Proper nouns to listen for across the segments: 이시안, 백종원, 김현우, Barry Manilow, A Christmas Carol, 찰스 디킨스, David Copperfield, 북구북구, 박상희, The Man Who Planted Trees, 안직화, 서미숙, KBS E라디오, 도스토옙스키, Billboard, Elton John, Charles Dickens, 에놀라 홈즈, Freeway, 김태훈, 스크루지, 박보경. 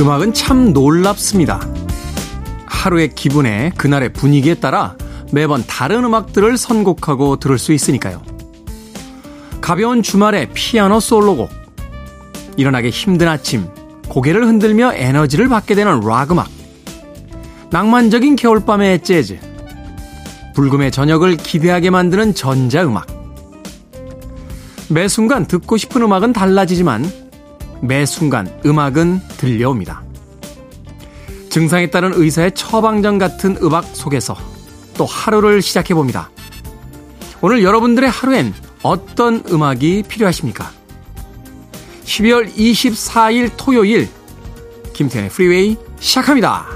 음악은 참 놀랍습니다. 하루의 기분에 그날의 분위기에 따라 매번 다른 음악들을 선곡하고 들을 수 있으니까요. 가벼운 주말의 피아노 솔로곡, 일어나기 힘든 아침, 고개를 흔들며 에너지를 받게 되는 락 음악, 낭만적인 겨울밤의 재즈, 불금의 저녁을 기대하게 만드는 전자음악. 매 순간 듣고 싶은 음악은 달라지지만 매 순간 음악은 들려옵니다. 증상에 따른 의사의 처방전 같은 음악 속에서 또 하루를 시작해봅니다. 오늘 여러분들의 하루엔 어떤 음악이 필요하십니까? 12월 24일 토요일, 김태현의 프리웨이 시작합니다.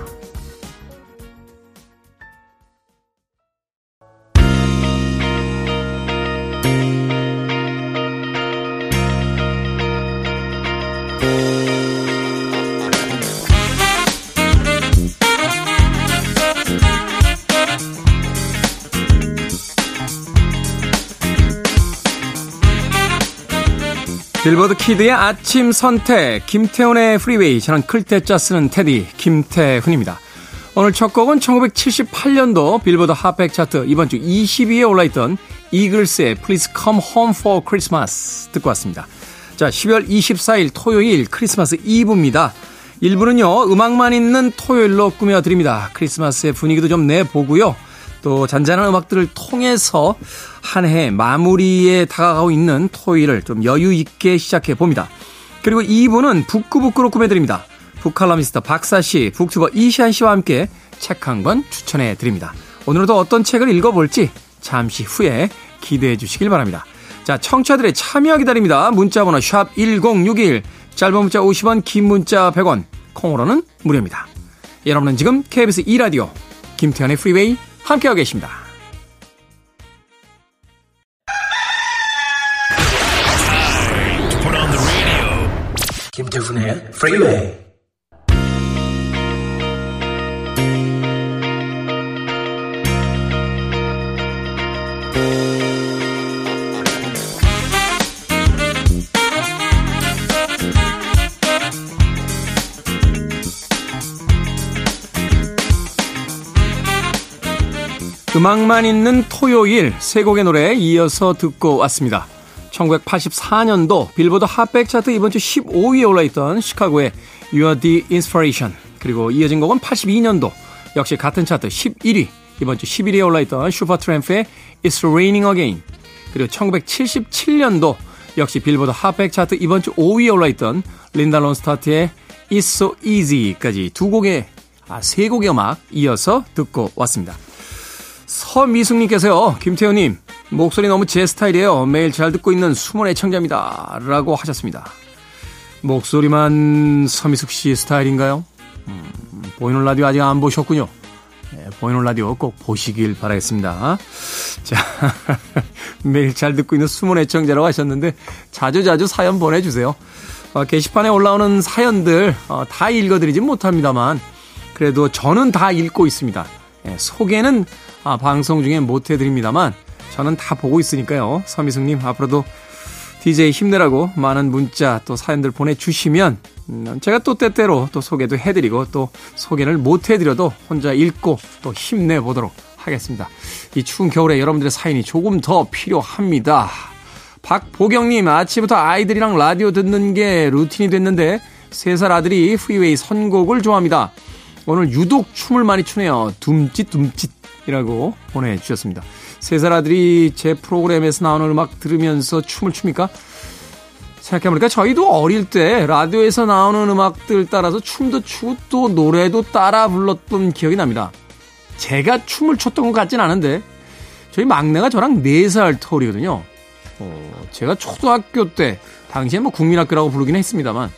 빌보드 키드의 아침 선택, 김태훈의 프리웨이. 저는 클 때짜 쓰는 테디 김태훈입니다. 오늘 첫 곡은 1978년도 빌보드 핫백 차트 이번 주 20위에 올라있던 이글스의 Please Come Home for Christmas 듣고 왔습니다. 자, 12월 24일 토요일 크리스마스 이브입니다. 일부는요, 음악만 있는 토요일로 꾸며드립니다. 크리스마스의 분위기도 좀 내보고요. 또 잔잔한 음악들을 통해서 한 해 마무리에 다가가고 있는 토요일을 좀 여유 있게 시작해 봅니다. 그리고 2부는 북구북구로 꾸며드립니다. 북칼럼니스트 박사씨, 북튜버 이시안씨와 함께 책 한 권 추천해 드립니다. 오늘도 어떤 책을 읽어볼지 잠시 후에 기대해 주시길 바랍니다. 자, 청취자들의 참여 기다립니다. 문자번호 샵1061, 짧은 문자 50원, 긴 문자 100원, 콩으로는 무료입니다. 여러분은 지금 KBS E라디오 김태현의 프리웨이 함께하고 계십니다. 김태훈의 프리웨이. 음악만 있는 토요일, 세 곡의 노래에 이어서 듣고 왔습니다. 1984년도 빌보드 핫백 차트 이번 주 15위에 올라있던 시카고의 You're the Inspiration, 그리고 이어진 곡은 82년도 역시 같은 차트 11위, 이번 주 11위에 올라있던 슈퍼트램프의 It's Raining Again, 그리고 1977년도 역시 빌보드 핫백 차트 이번 주 5위에 올라있던 린다 론스타트의 It's So Easy까지 세 곡의 음악 이어서 듣고 왔습니다. 서미숙님께서요, 김태훈님 목소리 너무 제 스타일이에요. 매일 잘 듣고 있는 수많은 애청자입니다 라고 하셨습니다. 목소리만 서미숙씨 스타일인가요? 보이는 라디오 아직 안 보셨군요. 네, 보이는 라디오 꼭 보시길 바라겠습니다. 자, 매일 잘 듣고 있는 수많은 애청자라고 하셨는데 자주자주 사연 보내주세요. 게시판에 올라오는 사연들 다 읽어드리진 못합니다만 그래도 저는 다 읽고 있습니다. 네, 소개는 방송 중에 못해드립니다만 저는 다 보고 있으니까요. 서미숙님, 앞으로도 DJ 힘내라고 많은 문자 또 사연들 보내주시면 제가 또 때때로 또 소개도 해드리고 또 소개를 못해드려도 혼자 읽고 또 힘내보도록 하겠습니다. 이 추운 겨울에 여러분들의 사연이 조금 더 필요합니다. 박보경님, 아침부터 아이들이랑 라디오 듣는 게 루틴이 됐는데 3살 아들이 프리웨이 선곡을 좋아합니다. 오늘 유독 춤을 많이 추네요. 둠짓둠짓 이라고 보내주셨습니다. 3살 아들이 제 프로그램에서 나오는 음악 들으면서 춤을 춥니까? 생각해보니까 저희도 어릴 때 라디오에서 나오는 음악들 따라서 춤도 추고 또 노래도 따라 불렀던 기억이 납니다. 제가 춤을 췄던 것 같진 않은데 저희 막내가 저랑 4살 터울이거든요. 제가 초등학교 때, 당시에 국민학교라고 부르긴 했습니다만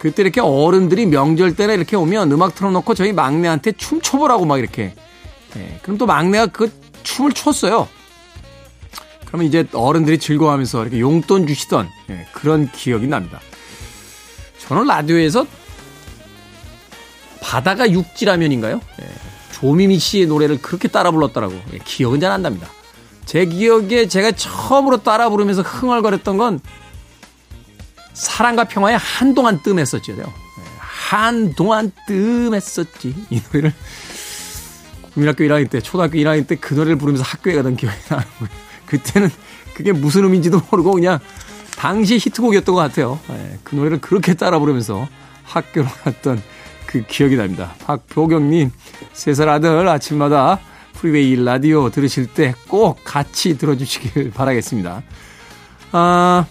그때 이렇게 어른들이 명절 때나 이렇게 오면 음악 틀어놓고 저희 막내한테 춤춰보라고 막 이렇게. 네, 그럼 또 막내가 그 춤을 췄어요. 그러면 이제 어른들이 즐거워하면서 이렇게 용돈 주시던, 네, 그런 기억이 납니다. 저는 라디오에서 바다가 육지라면인가요? 네, 조미미 씨의 노래를 그렇게 따라 불렀다라고. 네, 기억은 잘 안 납니다. 제 기억에 제가 처음으로 따라 부르면서 흥얼거렸던 건 사랑과 평화에 한동안 뜸했었죠. 네, 한동안 뜸했었지. 이 노래를 국민학교 1학년 때, 초등학교 1학년 때 그 노래를 부르면서 학교에 가던 기억이 나는군요. 그때는 그게 무슨 의미인지도 모르고 그냥 당시 히트곡이었던 것 같아요. 그 노래를 그렇게 따라 부르면서 학교로 갔던 그 기억이 납니다. 박보경님, 3살 아들 아침마다 프리웨이 라디오 들으실 때 꼭 같이 들어주시길 바라겠습니다. 아,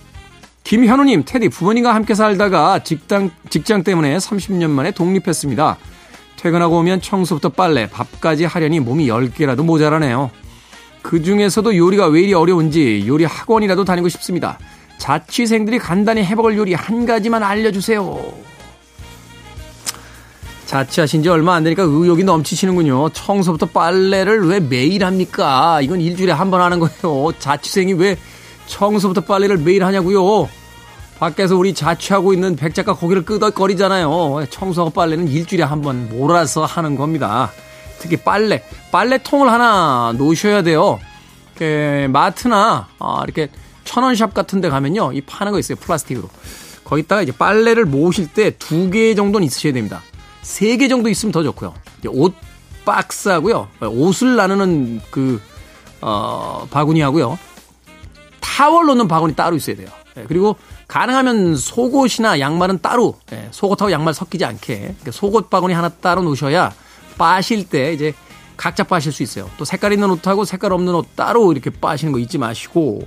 김현우님, 테디, 부모님과 함께 살다가 직장 때문에 30년 만에 독립했습니다. 퇴근하고 오면 청소부터 빨래, 밥까지 하려니 몸이 10개라도 모자라네요. 그 중에서도 요리가 왜 이리 어려운지 요리 학원이라도 다니고 싶습니다. 자취생들이 간단히 해먹을 요리 한 가지만 알려주세요. 자취하신 지 얼마 안 되니까 의욕이 넘치시는군요. 청소부터 빨래를 왜 매일 합니까? 이건 일주일에 한 번 하는 거예요. 자취생이 왜 청소부터 빨래를 매일 하냐고요. 밖에서 우리 자취하고 있는 백 작가 고개를 끄덕거리잖아요. 청소하고 빨래는 일주일에 한 번 몰아서 하는 겁니다. 특히 빨래통을 하나 놓으셔야 돼요. 마트나 이렇게 천원샵 같은 데 가면요, 이 파는 거 있어요. 플라스틱으로. 거기다가 이제 빨래를 모으실 때 2개 정도는 있으셔야 됩니다. 3개 정도 있으면 더 좋고요. 이제 옷 박스하고요, 옷을 나누는 그 바구니하고요, 타월 넣는 바구니 따로 있어야 돼요. 그리고 가능하면 속옷이나 양말은 따로, 속옷하고 양말 섞이지 않게 속옷 바구니 하나 따로 놓으셔야 빠실 때 이제 각자 빠실 수 있어요. 또 색깔 있는 옷하고 색깔 없는 옷 따로 이렇게 빠시는 거 잊지 마시고,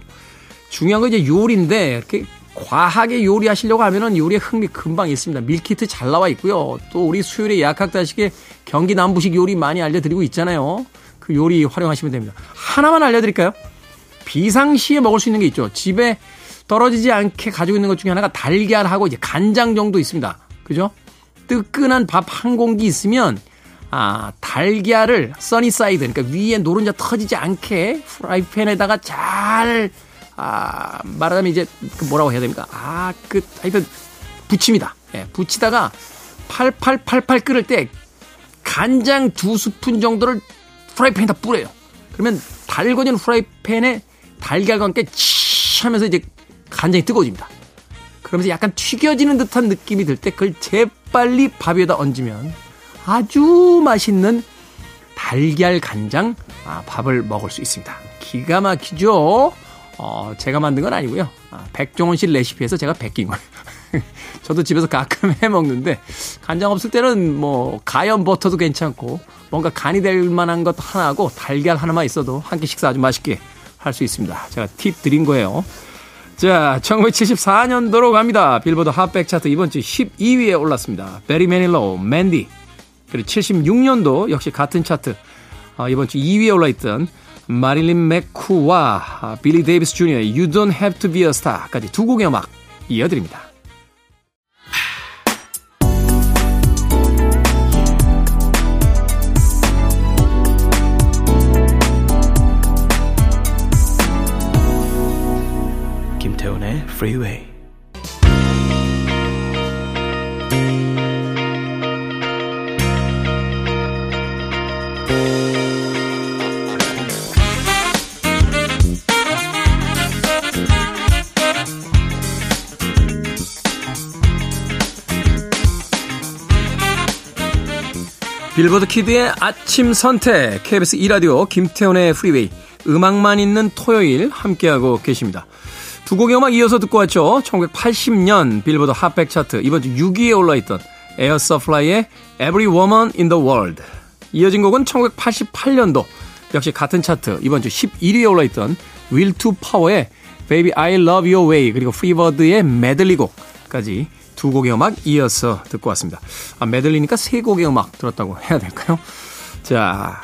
중요한 건 이제 요리인데 이렇게 과하게 요리하시려고 하면은 요리에 흥미 금방 있습니다. 밀키트 잘 나와 있고요. 또 우리 수요일에 약학다식에 경기 남부식 요리 많이 알려드리고 있잖아요. 그 요리 활용하시면 됩니다. 하나만 알려드릴까요? 비상시에 먹을 수 있는 게 있죠. 집에 떨어지지 않게 가지고 있는 것 중에 하나가 달걀하고 이제 간장 정도 있습니다. 그죠? 뜨끈한 밥 한 공기 있으면 달걀을 써니사이드, 그러니까 위에 노른자 터지지 않게 프라이팬에다가 잘, 말하자면 이제 뭐라고 해야 됩니까? 하여튼 부칩니다. 부치다가 팔팔 끓을 때 간장 2스푼 정도를 프라이팬에다 뿌려요. 그러면 달궈진 프라이팬에 달걀과 함께 치익 하면서 이제 간장이 뜨거워집니다. 그러면서 약간 튀겨지는 듯한 느낌이 들 때 그걸 재빨리 밥 위에다 얹으면 아주 맛있는 달걀 간장 밥을 먹을 수 있습니다. 기가 막히죠? 제가 만든 건 아니고요. 백종원 씨 레시피에서 제가 베낀 거예요. 저도 집에서 가끔 해 먹는데, 간장 없을 때는 뭐 가염 버터도 괜찮고 뭔가 간이 될 만한 것 하나하고 달걀 하나만 있어도 한 끼 식사 아주 맛있게 할 수 있습니다. 제가 팁 드린 거예요. 자, 1974년도로 갑니다. 빌보드 핫백 차트 이번 주 12위에 올랐습니다. 베리 매닐로우, 맨디. 그리고 76년도 역시 같은 차트, 이번 주 2위에 올라있던 마릴린 맥쿠와 빌리 데이비스 주니어의 You Don't Have To Be A Star까지 두 곡의 음악 이어드립니다. 김태훈의 Freeway. 빌보드 키드의 아침 선택, KBS E라디오 김태훈의 프리웨이, 음악만 있는 토요일 함께하고 계십니다. 두 곡의 음악 이어서 듣고 왔죠. 1980년 빌보드 핫백 차트 이번 주 6위에 올라있던 에어 서플라이의 Every Woman in the World. 이어진 곡은 1988년도 역시 같은 차트 이번 주 11위에 올라있던 윌 투 파워의 Baby I Love Your Way, 그리고 프리버드의 메들리곡까지 두 곡의 음악 이어서 듣고 왔습니다. 메들리니까 세 곡의 음악 들었다고 해야 될까요? 자,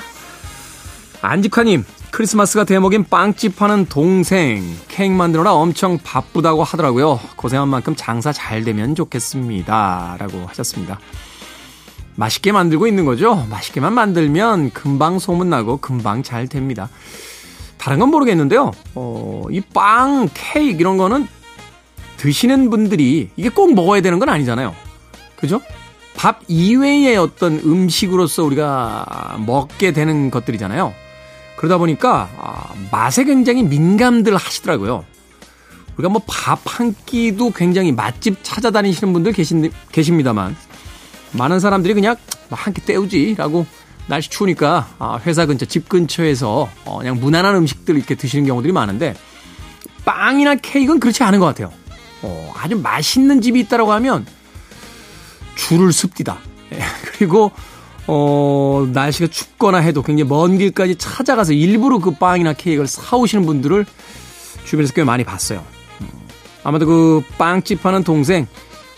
안직화님, 크리스마스가 대목인 빵집 파는 동생, 케이크 만드느라 엄청 바쁘다고 하더라고요. 고생한 만큼 장사 잘 되면 좋겠습니다, 라고 하셨습니다. 맛있게 만들고 있는 거죠? 맛있게만 만들면 금방 소문나고 금방 잘 됩니다. 다른 건 모르겠는데요, 이 빵, 케이크 이런 거는 드시는 분들이 이게 꼭 먹어야 되는 건 아니잖아요. 그죠? 밥 이외의 어떤 음식으로서 우리가 먹게 되는 것들이잖아요. 그러다 보니까 맛에 굉장히 민감들 하시더라고요. 우리가 뭐 밥 한 끼도 굉장히 맛집 찾아다니시는 분들 계십니다만, 많은 사람들이 그냥 한 끼 때우지라고 날씨 추우니까 회사 근처, 집 근처에서 그냥 무난한 음식들 이렇게 드시는 경우들이 많은데 빵이나 케이크는 그렇지 않은 것 같아요. 아주 맛있는 집이 있다라고 하면 줄을 씁디다. 그리고 날씨가 춥거나 해도 굉장히 먼 길까지 찾아가서 일부러 그 빵이나 케이크를 사오시는 분들을 주변에서 꽤 많이 봤어요. 아마도 그 빵집 하는 동생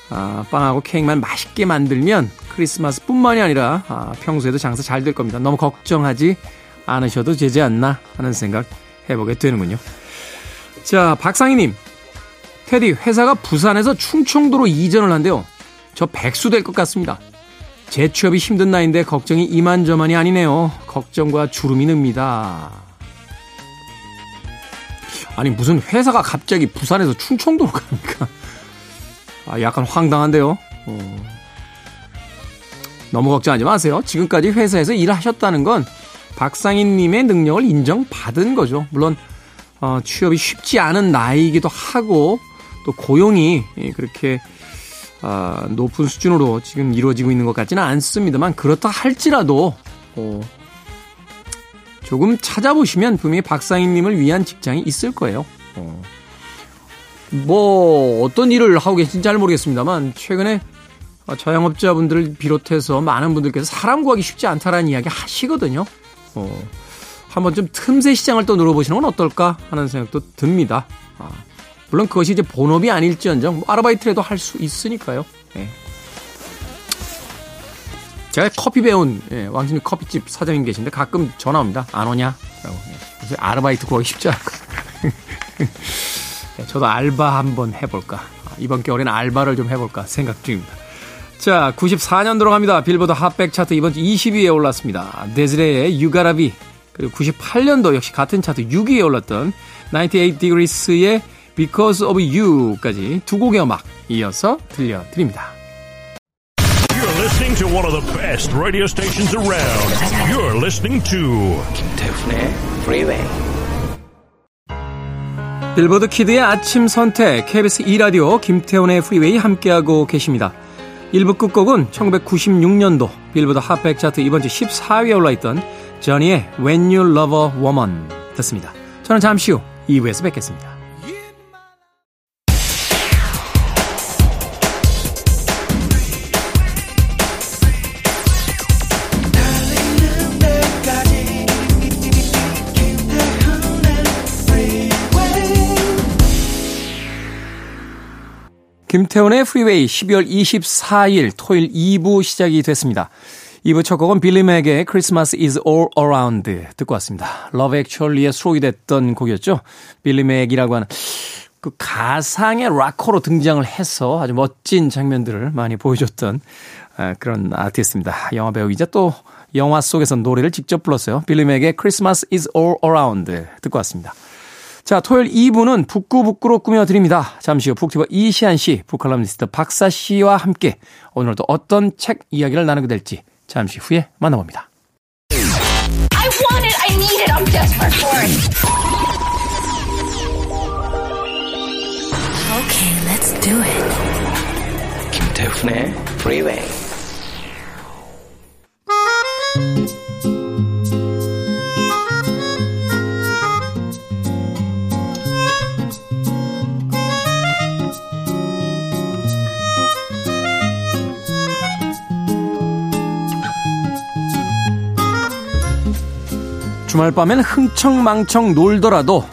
빵하고 케이크만 맛있게 만들면 크리스마스뿐만이 아니라 평소에도 장사 잘 될 겁니다. 너무 걱정하지 않으셔도 되지 않나 하는 생각 해보게 되는군요. 자, 박상희님, 테디 회사가 부산에서 충청도로 이전을 한대요. 저 백수 될 것 같습니다. 재취업이 힘든 나이인데 걱정이 이만저만이 아니네요. 걱정과 주름이 늡니다. 아니 무슨 회사가 갑자기 부산에서 충청도로 가니까 약간 황당한데요. 너무 걱정하지 마세요. 지금까지 회사에서 일하셨다는 건 박상인님의 능력을 인정받은 거죠. 물론 취업이 쉽지 않은 나이이기도 하고 또 고용이 그렇게 높은 수준으로 지금 이루어지고 있는 것 같지는 않습니다만 그렇다 할지라도 조금 찾아보시면 분명히 박상인님을 위한 직장이 있을 거예요. 뭐 어떤 일을 하고 계신지 잘 모르겠습니다만 최근에 자영업자분들을 비롯해서 많은 분들께서 사람 구하기 쉽지 않다라는 이야기 하시거든요. 한번 좀 틈새 시장을 또 노려보시는 건 어떨까 하는 생각도 듭니다. 물론 그것이 이제 본업이 아닐지언정 뭐 아르바이트라도 할 수 있으니까요. 예. 제가 커피 배운 왕신님 커피집 사장님 계신데 가끔 전화 옵니다. 안 오냐? 라고. 그래서 아르바이트 구하기 쉽지 않고. 저도 알바 한번 해볼까. 이번 겨울에는 알바를 좀 해볼까 생각 중입니다. 자, 94년 들어갑니다. 빌보드 핫백 차트 이번 주 20위에 올랐습니다. 데즈레의 You Gotta Be. 그리고 98년도 역시 같은 차트 6위에 올랐던 98 Degrees의 Because of You까지 두 곡의 음악 이어서 들려드립니다. You're listening to one of the best radio stations around. You're listening to 김태훈의 Freeway. 빌보드 키드의 아침 선택 KBS E라디오 김태훈의 Freeway 함께하고 계십니다. 1부 끝곡은 1996년도 빌보드 핫백 차트 이번 주 14위에 올라있던 Journey의 When You Love a Woman 듣습니다. 저는 잠시 후 2부에서 뵙겠습니다. 김태훈의 프리웨이 12월 24일 토요일 2부 시작이 됐습니다. 2부 첫 곡은 빌리 맥의 Christmas is all around 듣고 왔습니다. Love Actually에 수록이 됐던 곡이었죠. 빌리 맥이라고 하는 그 가상의 락커로 등장을 해서 아주 멋진 장면들을 많이 보여줬던 그런 아티스트입니다. 영화 배우이자 또 영화 속에서 노래를 직접 불렀어요. 빌리 맥의 Christmas is all around 듣고 왔습니다. 자, 토요일 2부는 북구북구로 꾸며드립니다. 잠시 후 북튜버 이시안 씨, 북칼럼니스트 박사 씨와 함께 오늘도 어떤 책 이야기를 나누게 될지 잠시 후에 만나봅니다. I want it, I need it, I'm desperate for it. Okay, let's do it. 김태훈의 Freeway. 주말 밤엔 흥청망청 놀더라도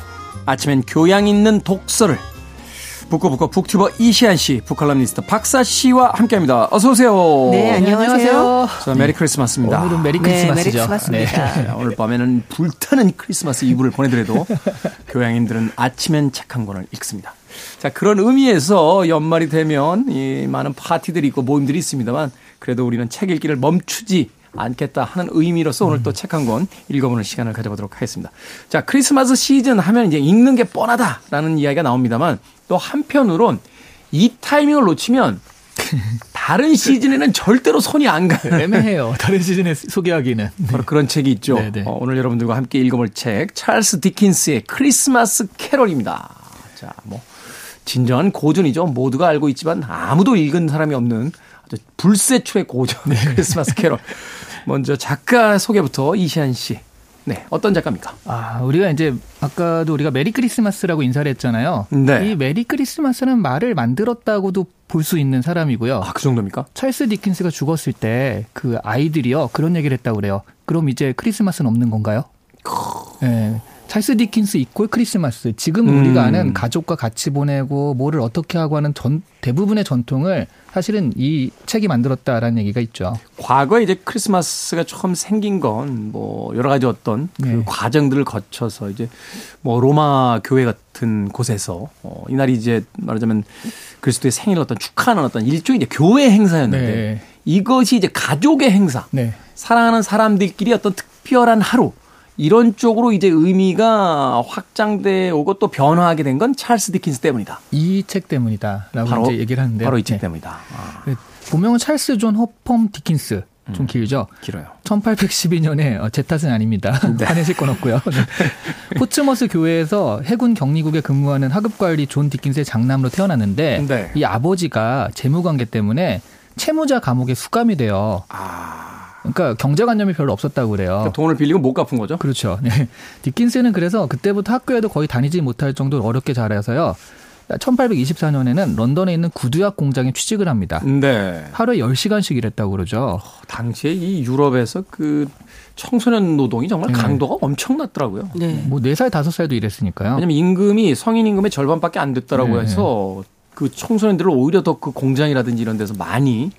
아침엔 교양 있는 독서를 북구북구 북튜버 이시안 씨, 북칼럼니스트 박사 씨와 함께합니다. 어서 오세요. 네, 안녕하세요. 자, 메리 크리스마스입니다. 오늘은 메리 크리스마스죠. 네, 메리 크리스마스입니다. 네. 오늘 밤에는 불타는 크리스마스 이브를 보내드려도 교양인들은 아침엔 책 한 권을 읽습니다. 자, 그런 의미에서 연말이 되면 많은 파티들이 있고 모임들이 있습니다만 그래도 우리는 책 읽기를 멈추지 않겠다 하는 의미로서 오늘 또 책 한 권 읽어보는 시간을 가져보도록 하겠습니다. 자, 크리스마스 시즌 하면 이제 읽는 게 뻔하다라는 이야기가 나옵니다만 또 한편으론 이 타이밍을 놓치면 다른 시즌에는 절대로 손이 안 가요. 애매해요. 다른 시즌에 소개하기는. 바로 그런 책이 있죠. 오늘 여러분들과 함께 읽어볼 책 찰스 디킨스의 크리스마스 캐롤입니다. 자, 뭐 진정한 고전이죠. 모두가 알고 있지만 아무도 읽은 사람이 없는 불세초의 고전 네. 크리스마스 캐롤. 먼저 작가 소개부터 이시안 씨. 네, 어떤 작가입니까? 아, 우리가 이제 아까도 우리가 메리 크리스마스라고 인사를 했잖아요. 네. 이 메리 크리스마스라는 말을 만들었다고도 볼 수 있는 사람이고요. 아, 그 정도입니까? 찰스 디킨스가 죽었을 때 그 아이들이요 그런 얘기를 했다고 그래요. 그럼 이제 크리스마스는 없는 건가요? 네. 찰스 디킨스 이퀄 크리스마스. 지금 우리가 아는 가족과 같이 보내고 뭐를 어떻게 하고 하는 대부분의 전통을 사실은 이 책이 만들었다라는 얘기가 있죠. 과거에 이제 크리스마스가 처음 생긴 건 뭐 여러 가지 어떤 그 네. 과정들을 거쳐서 이제 뭐 로마 교회 같은 곳에서 이날이 이제 말하자면 그리스도의 생일을 어떤 축하하는 어떤 일종의 이제 교회 행사였는데 네. 이것이 이제 가족의 행사, 네. 사랑하는 사람들끼리 어떤 특별한 하루. 이런 쪽으로 이제 의미가 확장돼 오고 또 변화하게 된 건 찰스 디킨스 때문이다. 이 책 때문이다라고 바로, 이제 얘기를 하는데요. 바로 이 책 네. 때문이다. 아. 본명은 찰스 존 호펌 디킨스. 좀 길죠? 길어요. 1812년에 제 탓은 아닙니다. 네. 화내실 건 없고요. 포츠머스 교회에서 해군 격리국에 근무하는 하급관리 존 디킨스의 장남으로 태어났는데 네. 이 아버지가 재무관계 때문에 채무자 감옥에 수감이 돼요. 아... 그러니까 경제관념이 별로 없었다고 그래요. 그러니까 돈을 빌리고 못 갚은 거죠? 그렇죠. 네. 디킨스는 그래서 그때부터 학교에도 거의 다니지 못할 정도로 어렵게 자라서요. 1824년에는 런던에 있는 구두약 공장에 취직을 합니다. 네. 하루에 10시간씩 일했다고 그러죠. 당시에 이 유럽에서 그 청소년 노동이 정말 강도가 네. 엄청났더라고요. 네. 뭐 4살, 5살도 일했으니까요. 왜냐면 임금이 성인 임금의 절반밖에 안 됐다라고 네. 해서 그 청소년들을 오히려 더 그 공장이라든지 이런 데서 많이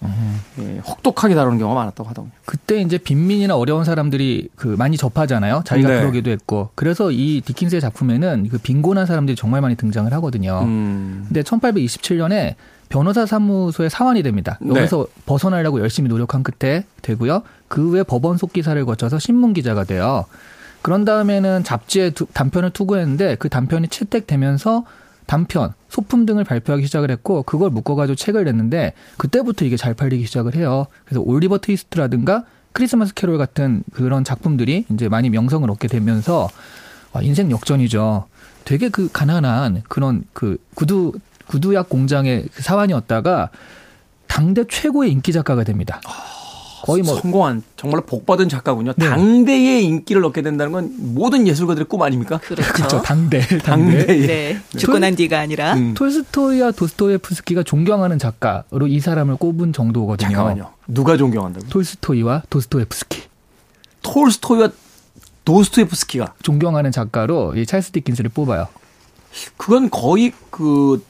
예, 혹독하게 다루는 경우가 많았다고 하더군요. 그때 이제 빈민이나 어려운 사람들이 그 많이 접하잖아요. 자기가 네. 그러기도 했고. 그래서 이 디킨스의 작품에는 그 빈곤한 사람들이 정말 많이 등장을 하거든요. 근데 1827년에 변호사 사무소의 사원이 됩니다. 여기서 네. 벗어나려고 열심히 노력한 끝에 되고요. 그 후에 법원 속기사를 거쳐서 신문 기자가 돼요. 그런 다음에는 잡지에 단편을 투고했는데 그 단편이 채택되면서 단편, 소품 등을 발표하기 시작을 했고 그걸 묶어가지고 책을 냈는데 그때부터 이게 잘 팔리기 시작을 해요. 그래서 올리버 트위스트라든가 크리스마스 캐롤 같은 그런 작품들이 이제 많이 명성을 얻게 되면서 와, 인생 역전이죠. 되게 그 가난한 그런 그 구두약 공장의 그 사원이었다가 당대 최고의 인기 작가가 됩니다. 거의 뭐 성공한 정말로 복받은 작가군요. 네. 당대의 인기를 얻게 된다는 건 모든 예술가들의 꿈 아닙니까? 그렇죠. 그렇죠. 당대. 네. 네. 죽고 난 뒤가 아니라 톨스토이와 도스토옙스키가 존경하는 작가로 이 사람을 꼽은 정도거든요. 잠깐만요. 누가 존경한다고요? 톨스토이와 도스토옙스키. 톨스토이와 도스토옙스키가 존경하는 작가로 이 찰스 디킨스를 뽑아요. 그건 거의 그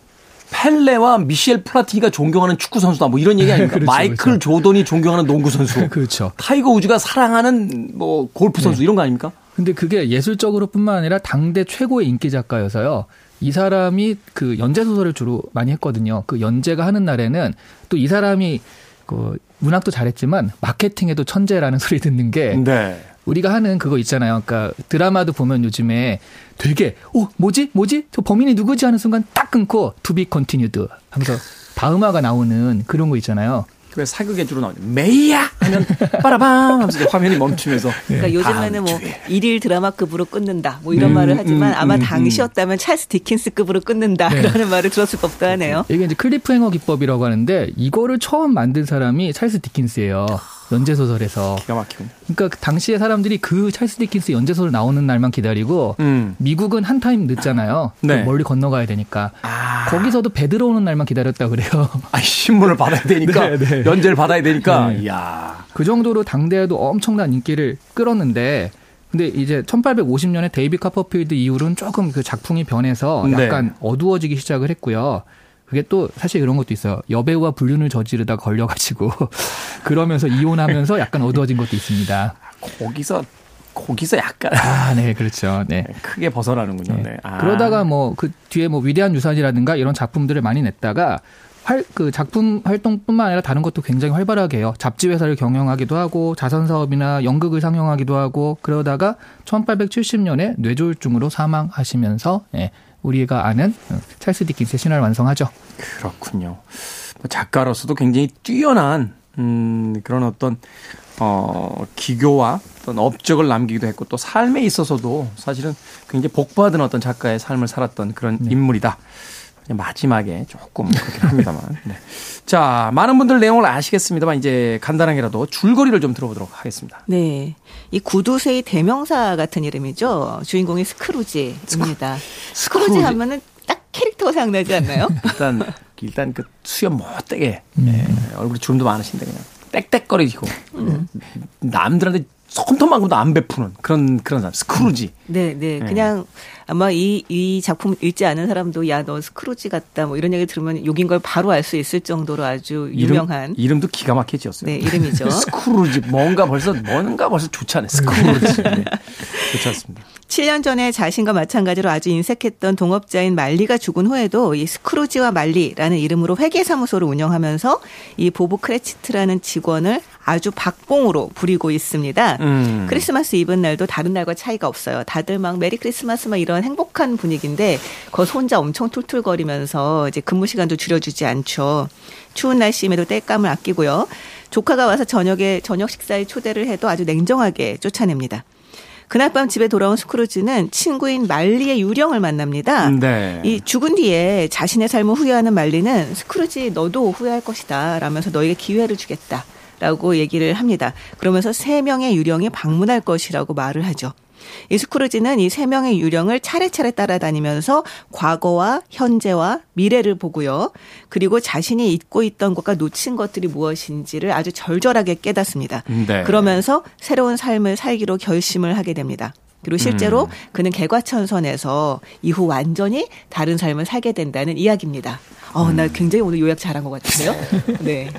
펠레와 미셸 플라티니가 존경하는 축구 선수다. 뭐 이런 얘기 아닙니까? 그렇죠, 마이클 그렇죠. 조던이 존경하는 농구 선수. 그렇죠. 타이거 우즈가 사랑하는 뭐 골프 선수 네. 이런 거 아닙니까? 근데 그게 예술적으로뿐만 아니라 당대 최고의 인기 작가여서요. 이 사람이 그 연재 소설을 주로 많이 했거든요. 그 연재가 하는 날에는 또 이 사람이 그 문학도 잘했지만 마케팅에도 천재라는 소리 듣는 게 네. 우리가 하는 그거 있잖아요. 그러니까 드라마도 보면 요즘에 되게 뭐지? 저 범인이 누구지 하는 순간 딱 끊고 to be continued 하면서 다음화가 나오는 그런 거 있잖아요. 왜 사극에 주로 나오죠. 메이야 하면 빠라밤 하면서 화면이 멈추면서. 그러니까 요즘에는 뭐 일일 드라마급으로 끊는다. 뭐 이런 말을 하지만 아마 당시였다면 찰스 디킨스급으로 끊는다라는 네. 말을 들었을 법도 하네요. 이게 이제 클리프행어 기법이라고 하는데 이거를 처음 만든 사람이 찰스 디킨스예요. 연재소설에서. 기가 막히군요. 그러니까 당시에 사람들이 그 찰스 디킨스 연재소설 나오는 날만 기다리고 미국은 한 타임 늦잖아요. 네. 멀리 건너가야 되니까. 아. 거기서도 배 들어오는 날만 기다렸다고 그래요. 아, 신문을 받아야 되니까. 네, 네. 연재를 받아야 되니까. 네. 이야. 그 정도로 당대에도 엄청난 인기를 끌었는데 근데 이제 1850년에 데이비드 카퍼필드 이후로는 조금 그 작품이 변해서 약간 네. 어두워지기 시작을 했고요. 그게 또 사실 이런 것도 있어요. 여배우와 불륜을 저지르다 걸려가지고 그러면서 이혼하면서 약간 어두워진 것도 있습니다. 거기서 약간 아, 네, 그렇죠. 네, 크게 벗어나는군요. 네. 네. 아. 그러다가 뭐 그 뒤에 뭐 위대한 유산이라든가 이런 작품들을 많이 냈다가 그 작품 활동뿐만 아니라 다른 것도 굉장히 활발하게 해요. 잡지 회사를 경영하기도 하고 자선 사업이나 연극을 상영하기도 하고 그러다가 1870년에 뇌졸중으로 사망하시면서. 네. 우리가 아는 찰스 디킨스의 신화를 완성하죠. 그렇군요. 작가로서도 굉장히 뛰어난 그런 어떤 기교와 어떤 업적을 남기기도 했고 또 삶에 있어서도 사실은 굉장히 복받은 어떤 작가의 삶을 살았던 그런 네. 인물이다. 마지막에 조금 그렇긴 합니다만. 네. 자, 많은 분들 내용을 아시겠습니다만 이제 간단하게라도 줄거리를 좀 들어보도록 하겠습니다. 네. 이 구두쇠의 대명사 같은 이름이죠. 주인공이 스크루지입니다. 스크루지 하면은 딱 캐릭터가 생각나지 않나요? 일단 그 수염 못되게 네. 얼굴에 주름도 많으신데 그냥 떽떽거리고 남들한테 손톱만큼도 안 베푸는 그런 사람 스크루지. 네, 네. 그냥 아마 이 작품 읽지 않은 사람도 야, 너 스크루지 같다 뭐 이런 얘기 들으면 욕인 걸 바로 알 수 있을 정도로 아주 유명한 이름도 기가 막히게 지었어요. 네, 이름이죠. 스크루지. 뭔가 벌써 좋지 않아요. 스크루지. 네. 좋지 않습니다. 7년 전에 자신과 마찬가지로 아주 인색했던 동업자인 말리가 죽은 후에도 이 스크루지와 말리라는 이름으로 회계사무소를 운영하면서 이 보브 크레치트라는 직원을 아주 박봉으로 부리고 있습니다. 크리스마스 이브 날도 다른 날과 차이가 없어요. 다들 막 메리 크리스마스 막 이런 행복한 분위기인데 거기서 혼자 엄청 툴툴거리면서 이제 근무 시간도 줄여주지 않죠. 추운 날씨임에도 땔감을 아끼고요. 조카가 와서 저녁 식사에 초대를 해도 아주 냉정하게 쫓아냅니다. 그날 밤 집에 돌아온 스크루지는 친구인 말리의 유령을 만납니다. 네. 이 죽은 뒤에 자신의 삶을 후회하는 말리는 스크루지 너도 후회할 것이다 라면서 너에게 기회를 주겠다. 라고 얘기를 합니다. 그러면서 3명의 유령이 방문할 것이라고 말을 하죠. 이 스크루지는 이 3명의 유령을 차례차례 따라다니면서 과거와 현재와 미래를 보고요. 그리고 자신이 잊고 있던 것과 놓친 것들이 무엇인지를 아주 절절하게 깨닫습니다. 네. 그러면서 새로운 삶을 살기로 결심을 하게 됩니다. 그리고 실제로 그는 개과천선에서 이후 완전히 다른 삶을 살게 된다는 이야기입니다. 나 굉장히 오늘 요약 잘한 것 같은데요. 네.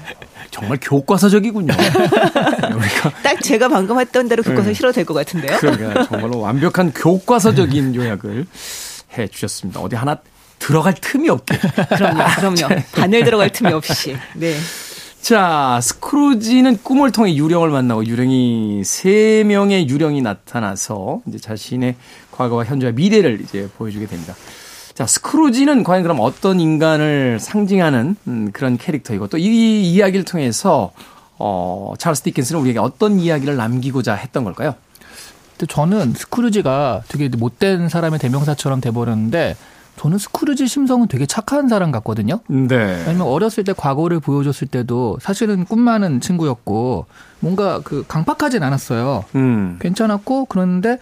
정말 교과서적이군요. 그러니까 딱 제가 방금 했던 대로 교과서 실어도 될 것 같은데요. 그러니까 정말로 완벽한 교과서적인 요약을 해 주셨습니다. 어디 하나 들어갈 틈이 없게. 그럼요. 바늘 들어갈 틈이 없이. 네. 자, 스크루지는 꿈을 통해 유령을 만나고 유령이 3명의 유령이 나타나서 이제 자신의 과거와 현재와 미래를 이제 보여주게 됩니다. 자, 스크루지는 과연 그럼 어떤 인간을 상징하는 그런 캐릭터이고 또 이 이야기를 통해서 찰스 디킨스는 우리에게 어떤 이야기를 남기고자 했던 걸까요? 저는 스크루지가 되게 못된 사람의 대명사처럼 돼버렸는데 저는 스크루지 심성은 되게 착한 사람 같거든요. 네. 아니면 어렸을 때 과거를 보여줬을 때도 사실은 꿈 많은 친구였고 뭔가 그 강박하진 않았어요. 괜찮았고 그런데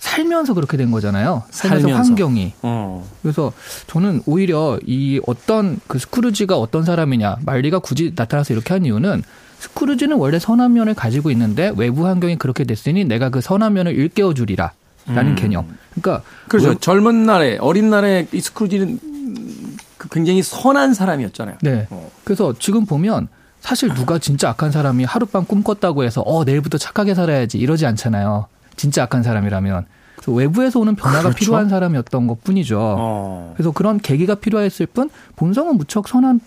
살면서 그렇게 된 거잖아요. 살면서. 환경이. 그래서 저는 오히려 이 어떤 그 스크루지가 어떤 사람이냐 말리가 굳이 나타나서 이렇게 한 이유는 스크루지는 원래 선한 면을 가지고 있는데 외부 환경이 그렇게 됐으니 내가 그 선한 면을 일깨워주리라. 라는 개념. 그러니까 그렇죠. 젊은 날에 어린 날에 이 스크루지는 굉장히 선한 사람이었잖아요. 네. 그래서 지금 보면 사실 누가 진짜 악한 사람이 하룻밤 꿈꿨다고 해서 내일부터 착하게 살아야지 이러지 않잖아요. 진짜 악한 사람이라면. 그래서 외부에서 오는 변화가 그렇죠? 필요한 사람이었던 것뿐이죠. 그래서 그런 계기가 필요했을 뿐 본성은 무척 선한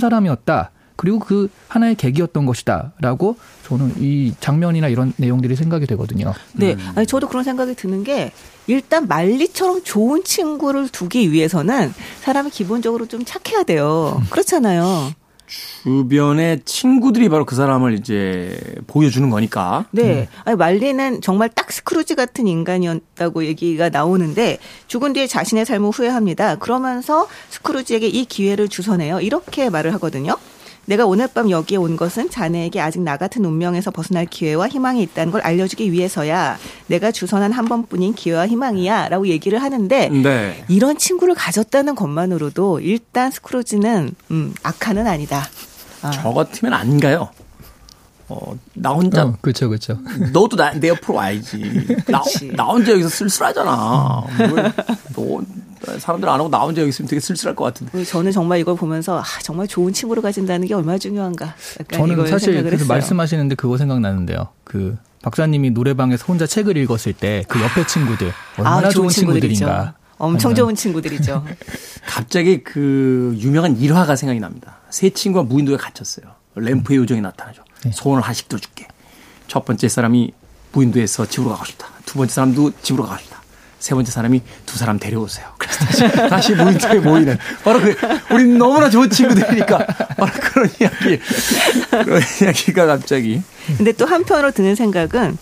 사람이었다. 그리고 그 하나의 계기였던 것이다 라고 저는 이 장면이나 이런 내용들이 생각이 되거든요. 네. 아니, 저도 그런 생각이 드는 게 일단 말리처럼 좋은 친구를 두기 위해서는 사람이 기본적으로 좀 착해야 돼요. 그렇잖아요. 주변의 친구들이 바로 그 사람을 이제 보여주는 거니까. 네. 아니, 말리는 정말 딱 스크루지 같은 인간이었다고 얘기가 나오는데 죽은 뒤에 자신의 삶을 후회합니다. 그러면서 스크루지에게 이 기회를 주선해요. 이렇게 말을 하거든요. 내가 오늘 밤 여기에 온 것은 자네에게 아직 나 같은 운명에서 벗어날 기회와 희망이 있다는 걸 알려주기 위해서야. 내가 주선한 한 번뿐인 기회와 희망이야 라고 얘기를 하는데 네. 이런 친구를 가졌다는 것만으로도 일단 스크루지는 악한은 아니다. 저 같으면 안 가요. 나 혼자. 그렇죠. 너도 내 옆으로 와야지. 나 혼자 여기서 쓸쓸하잖아. 사람들 안 오고 나 혼자 여기 있으면 되게 쓸쓸할 것 같은데. 저는 정말 이걸 보면서 정말 좋은 친구를 가진다는 게 얼마나 중요한가. 저는 사실 그래서 말씀하시는데 그거 생각나는데요. 그 박사님이 노래방에서 혼자 책을 읽었을 때 그 옆에 친구들 얼마나 좋은 친구들인가. 엄청 좋은 친구들이죠. 갑자기 그 유명한 일화가 생각이 납니다. 3 친구가 무인도에 갇혔어요. 램프의 요정이 나타나죠. 네. 소원을 하나씩 들어줄게. 1번째 사람이 무인도에서 집으로 가고 싶다. 2번째 사람도 집으로 가고 싶다. 3번째 사람이 2 사람 데려오세요. 그래서 다시 모임에 모이는. 바로 우린 너무나 좋은 친구들이니까. 바로 그런 이야기가 갑자기. 근데 또 한편으로 드는 생각은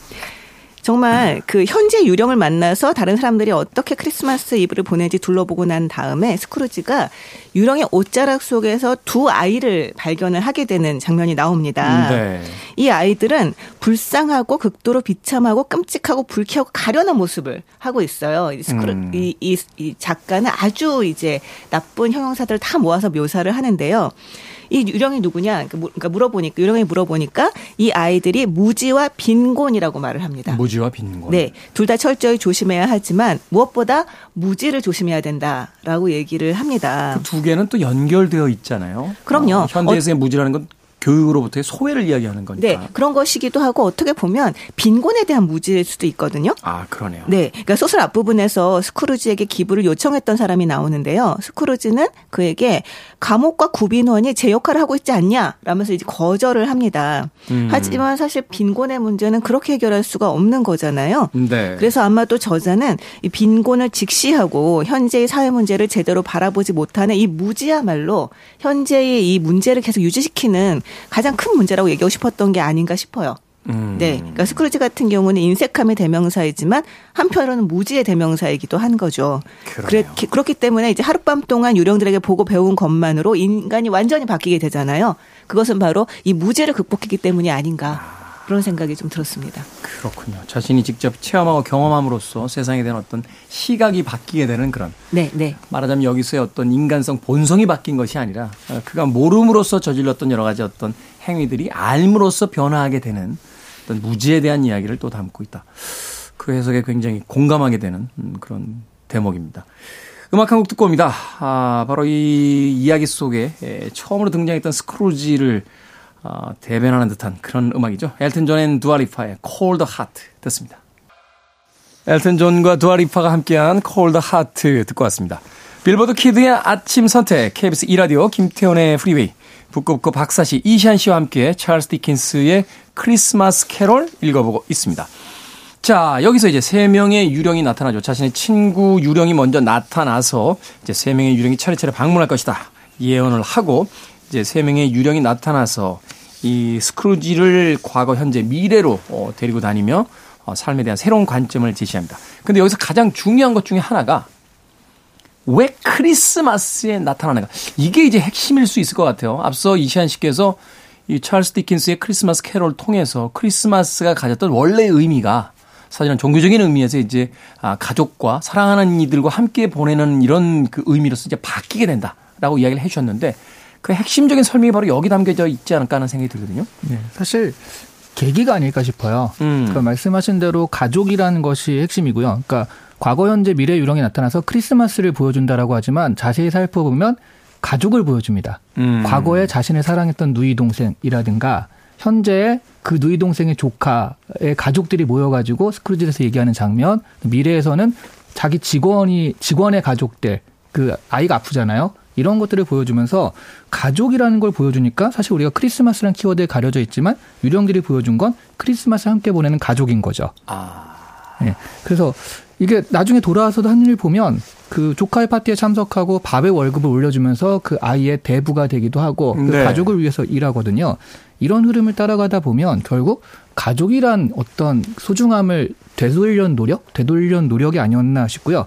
정말 그 현재 유령을 만나서 다른 사람들이 어떻게 크리스마스 이브를 보내지 둘러보고 난 다음에 스크루지가 유령의 옷자락 속에서 두 아이를 발견을 하게 되는 장면이 나옵니다. 네. 이 아이들은 불쌍하고 극도로 비참하고 끔찍하고 불쾌하고 가련한 모습을 하고 있어요. 이 작가는 아주 이제 나쁜 형용사들을 다 모아서 묘사를 하는데요. 이 유령이 누구냐? 그러니까 물어보니까 유령이 물어보니까 이 아이들이 무지와 빈곤이라고 말을 합니다. 무지와 빈곤. 네, 둘 다 철저히 조심해야 하지만 무엇보다 무지를 조심해야 된다라고 얘기를 합니다. 그 두 개는 또 연결되어 있잖아요. 그럼요. 현대에서의 무지라는 건 교육으로부터의 소외를 이야기하는 거니까. 네, 그런 것이기도 하고 어떻게 보면 빈곤에 대한 무지일 수도 있거든요. 아, 그러네요. 네, 그러니까 소설 앞부분에서 스크루지에게 기부를 요청했던 사람이 나오는데요. 스크루지는 그에게 감옥과 구빈원이 제 역할을 하고 있지 않냐라면서 이제 거절을 합니다. 하지만 사실 빈곤의 문제는 그렇게 해결할 수가 없는 거잖아요. 네. 그래서 아마 또 저자는 이 빈곤을 직시하고 현재의 사회 문제를 제대로 바라보지 못하는 이 무지야말로 현재의 이 문제를 계속 유지시키는 가장 큰 문제라고 얘기하고 싶었던 게 아닌가 싶어요. 네, 그러니까 스크루지 같은 경우는 인색함의 대명사이지만 한편으로는 무지의 대명사이기도 한 거죠. 그렇기 때문에 이제 하룻밤 동안 유령들에게 보고 배운 것만으로 인간이 완전히 바뀌게 되잖아요. 그것은 바로 이 무지를 극복했기 때문이 아닌가 그런 생각이 좀 들었습니다. 그렇군요. 자신이 직접 체험하고 경험함으로써 세상에 대한 어떤 시각이 바뀌게 되는 그런. 네, 네. 말하자면 여기서의 어떤 인간성 본성이 바뀐 것이 아니라 그가 모름으로써 저질렀던 여러 가지 어떤 행위들이 알므로써 변화하게 되는 어떤 무지에 대한 이야기를 또 담고 있다. 그 해석에 굉장히 공감하게 되는 그런 대목입니다. 음악 한 곡 듣고 옵니다. 아, 바로 이 이야기 속에 처음으로 등장했던 스크루지를 대변하는 듯한 그런 음악이죠. 엘튼 존 앤 두아리파의 Cold Heart 듣습니다. 엘튼 존과 두아리파가 함께한 Cold Heart 듣고 왔습니다. 빌보드 키드의 아침 선택, KBS E라디오 김태훈의 프리웨이, 북극고 박사씨, 이시안 씨와 함께 찰스 디킨스의 크리스마스 캐롤 읽어보고 있습니다. 자, 여기서 이제 세 명의 유령이 나타나죠. 자신의 친구 유령이 먼저 나타나서 이제 세 명의 유령이 차례차례 방문할 것이다 예언을 하고, 이제 세 명의 유령이 나타나서 이 스크루지를 과거, 현재, 미래로 데리고 다니며 삶에 대한 새로운 관점을 제시합니다. 근데 여기서 가장 중요한 것 중에 하나가 왜 크리스마스에 나타나는가? 이게 이제 핵심일 수 있을 것 같아요. 앞서 이시안 씨께서 이 찰스 디킨스의 크리스마스 캐롤을 통해서 크리스마스가 가졌던 원래의 의미가 사실은 종교적인 의미에서 이제 가족과 사랑하는 이들과 함께 보내는 이런 그 의미로서 이제 바뀌게 된다라고 이야기를 해 주셨는데, 그 핵심적인 설명이 바로 여기 담겨져 있지 않을까 하는 생각이 들거든요. 네, 사실 계기가 아닐까 싶어요. 그러니까 말씀하신 대로 가족이라는 것이 핵심이고요. 그러니까 과거, 현재, 미래 유령이 나타나서 크리스마스를 보여준다라고 하지만 자세히 살펴보면 가족을 보여줍니다. 과거에 자신을 사랑했던 누이 동생이라든가 현재의 그 누이 동생의 조카의 가족들이 모여가지고 스크루지에서 얘기하는 장면, 미래에서는 자기 직원의 가족들, 그 아이가 아프잖아요. 이런 것들을 보여주면서 가족이라는 걸 보여주니까 사실 우리가 크리스마스라는 키워드에 가려져 있지만 유령들이 보여준 건 크리스마스를 함께 보내는 가족인 거죠. 네. 그래서 이게 나중에 돌아와서도 한 일을 보면 그 조카의 파티에 참석하고 밥의 월급을 올려주면서 그 아이의 대부가 되기도 하고 그 네. 가족을 위해서 일하거든요. 이런 흐름을 따라가다 보면 결국 가족이란 어떤 소중함을 되돌리려는 노력이 아니었나 싶고요.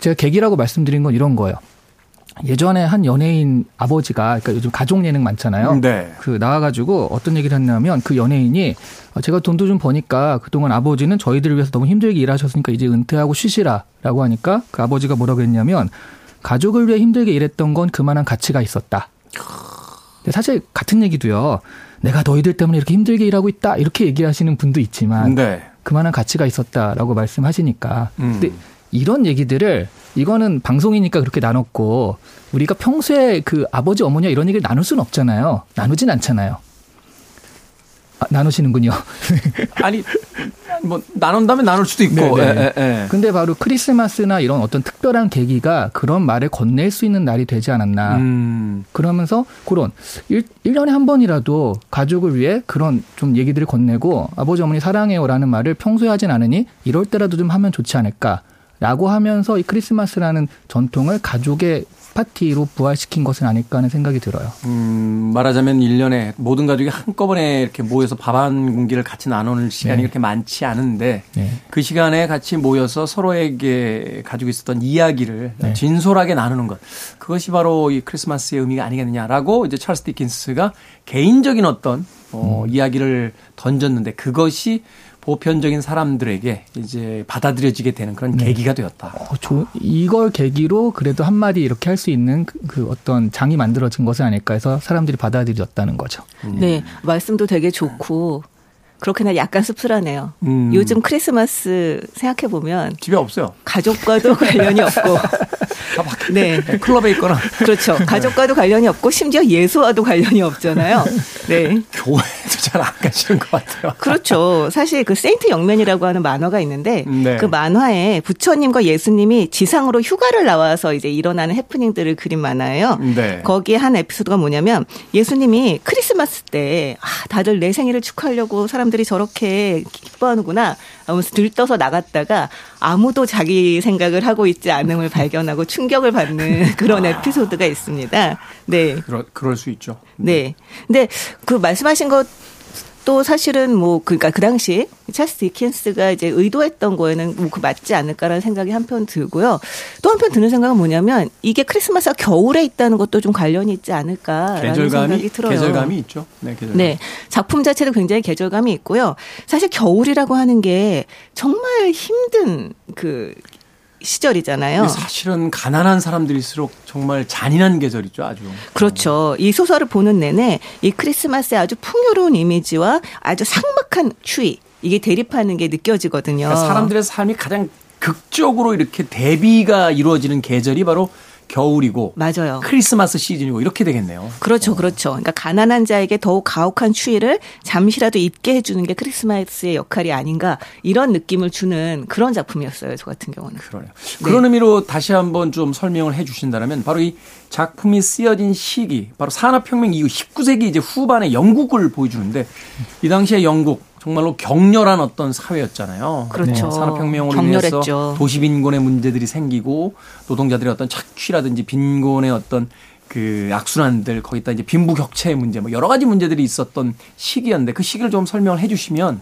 제가 계기라고 말씀드린 건 이런 거예요. 예전에 한 연예인 아버지가, 그러니까 요즘 가족 예능 많잖아요. 네. 그 나와가지고 어떤 얘기를 했냐면 그 연예인이 제가 돈도 좀 버니까 그동안 아버지는 저희들을 위해서 너무 힘들게 일하셨으니까 이제 은퇴하고 쉬시라라고 하니까 그 아버지가 뭐라고 했냐면 가족을 위해 힘들게 일했던 건 그만한 가치가 있었다. 근데 사실 같은 얘기도요. 내가 너희들 때문에 이렇게 힘들게 일하고 있다 이렇게 얘기를 하시는 분도 있지만 네. 그만한 가치가 있었다라고 말씀하시니까. 근데 이런 얘기들을 이거는 방송이니까 그렇게 나눴고 우리가 평소에 그 아버지 어머니와 이런 얘기를 나눌 수는 없잖아요. 나누진 않잖아요. 아, 나누시는군요. 아니 뭐 나눈다면 나눌 수도 있고. 근데 바로 크리스마스나 이런 어떤 특별한 계기가 그런 말을 건넬 수 있는 날이 되지 않았나. 그러면서 그런 1년에 한 번이라도 가족을 위해 그런 좀 얘기들을 건네고 아버지 어머니 사랑해요라는 말을 평소에 하진 않으니 이럴 때라도 좀 하면 좋지 않을까. 라고 하면서 이 크리스마스라는 전통을 가족의 파티로 부활시킨 것은 아닐까 하는 생각이 들어요. 말하자면 1년에 모든 가족이 한꺼번에 이렇게 모여서 밥 한 공기를 같이 나누는 시간이 네. 그렇게 많지 않은데 네. 그 시간에 같이 모여서 서로에게 가지고 있었던 이야기를 네. 진솔하게 나누는 것. 그것이 바로 이 크리스마스의 의미가 아니겠느냐라고 이제 찰스 디킨스가 개인적인 어떤 이야기를 던졌는데 그것이 보편적인 사람들에게 이제 받아들여지게 되는 그런 네. 계기가 되었다. 이걸 계기로 그래도 한마디 이렇게 할 수 있는 그 어떤 장이 만들어진 것은 아닐까 해서 사람들이 받아들여졌다는 거죠. 네. 말씀도 되게 좋고 그렇게나 약간 씁쓸하네요. 요즘 크리스마스 생각해보면 집에 없어요. 가족과도 관련이 없고 네. 클럽에 있거나 그렇죠. 가족과도 관련이 없고 심지어 예수와도 관련이 없잖아요. 네. 교회도 잘 안 가시는 것 같아요. 그렇죠. 사실 그 세인트 영면이라고 하는 만화가 있는데 네. 그 만화에 부처님과 예수님이 지상으로 휴가를 나와서 이제 일어나는 해프닝들을 그린 만화예요. 네. 거기에 한 에피소드가 뭐냐면 예수님이 크리스마스 때 다들 내 생일을 축하하려고 사람들이 저렇게 기뻐하는구나 하면서 들떠서 나갔다가 아무도 자기 생각을 하고 있지 않음을 발견하고 충격을 받는 그런 에피소드가 있습니다. 네, 그럴 수 있죠. 네, 근데 그 말씀하신 것도 사실은 뭐 그러니까 그 당시 찰스 디킨스가 이제 의도했던 거에는 뭐 그 맞지 않을까라는 생각이 한편 들고요. 또 한편 드는 생각은 뭐냐면 이게 크리스마스가 겨울에 있다는 것도 좀 관련이 있지 않을까라는 생각이 들어요. 계절감이 있죠. 네, 계절감. 네, 작품 자체도 굉장히 계절감이 있고요. 사실 겨울이라고 하는 게 정말 힘든 그 시절이잖아요. 사실은 가난한 사람들일수록 정말 잔인한 계절이죠, 아주. 그렇죠. 이 소설을 보는 내내 이 크리스마스의 아주 풍요로운 이미지와 아주 삭막한 추위, 이게 대립하는 게 느껴지거든요. 그러니까 사람들의 삶이 가장 극적으로 이렇게 대비가 이루어지는 계절이 바로 겨울이고 맞아요. 크리스마스 시즌이고 이렇게 되겠네요. 그렇죠. 그렇죠. 그러니까 가난한 자에게 더욱 가혹한 추위를 잠시라도 잊게 해주는 게 크리스마스의 역할이 아닌가 이런 느낌을 주는 그런 작품이었어요. 저 같은 경우는. 그러네요. 네. 그런 의미로 다시 한번 좀 설명을 해 주신다면 바로 이 작품이 쓰여진 시기 바로 산업혁명 이후 19세기 이제 후반에 영국을 보여주는데 이 당시에 영국 정말로 격렬한 어떤 사회였잖아요. 그렇죠. 네. 산업혁명으로 격렬했죠. 인해서 도시빈곤의 문제들이 생기고 노동자들의 어떤 착취라든지 빈곤의 어떤 그 악순환들 거기다 이제 빈부격차의 문제 뭐 여러 가지 문제들이 있었던 시기였는데 그 시기를 좀 설명을 해 주시면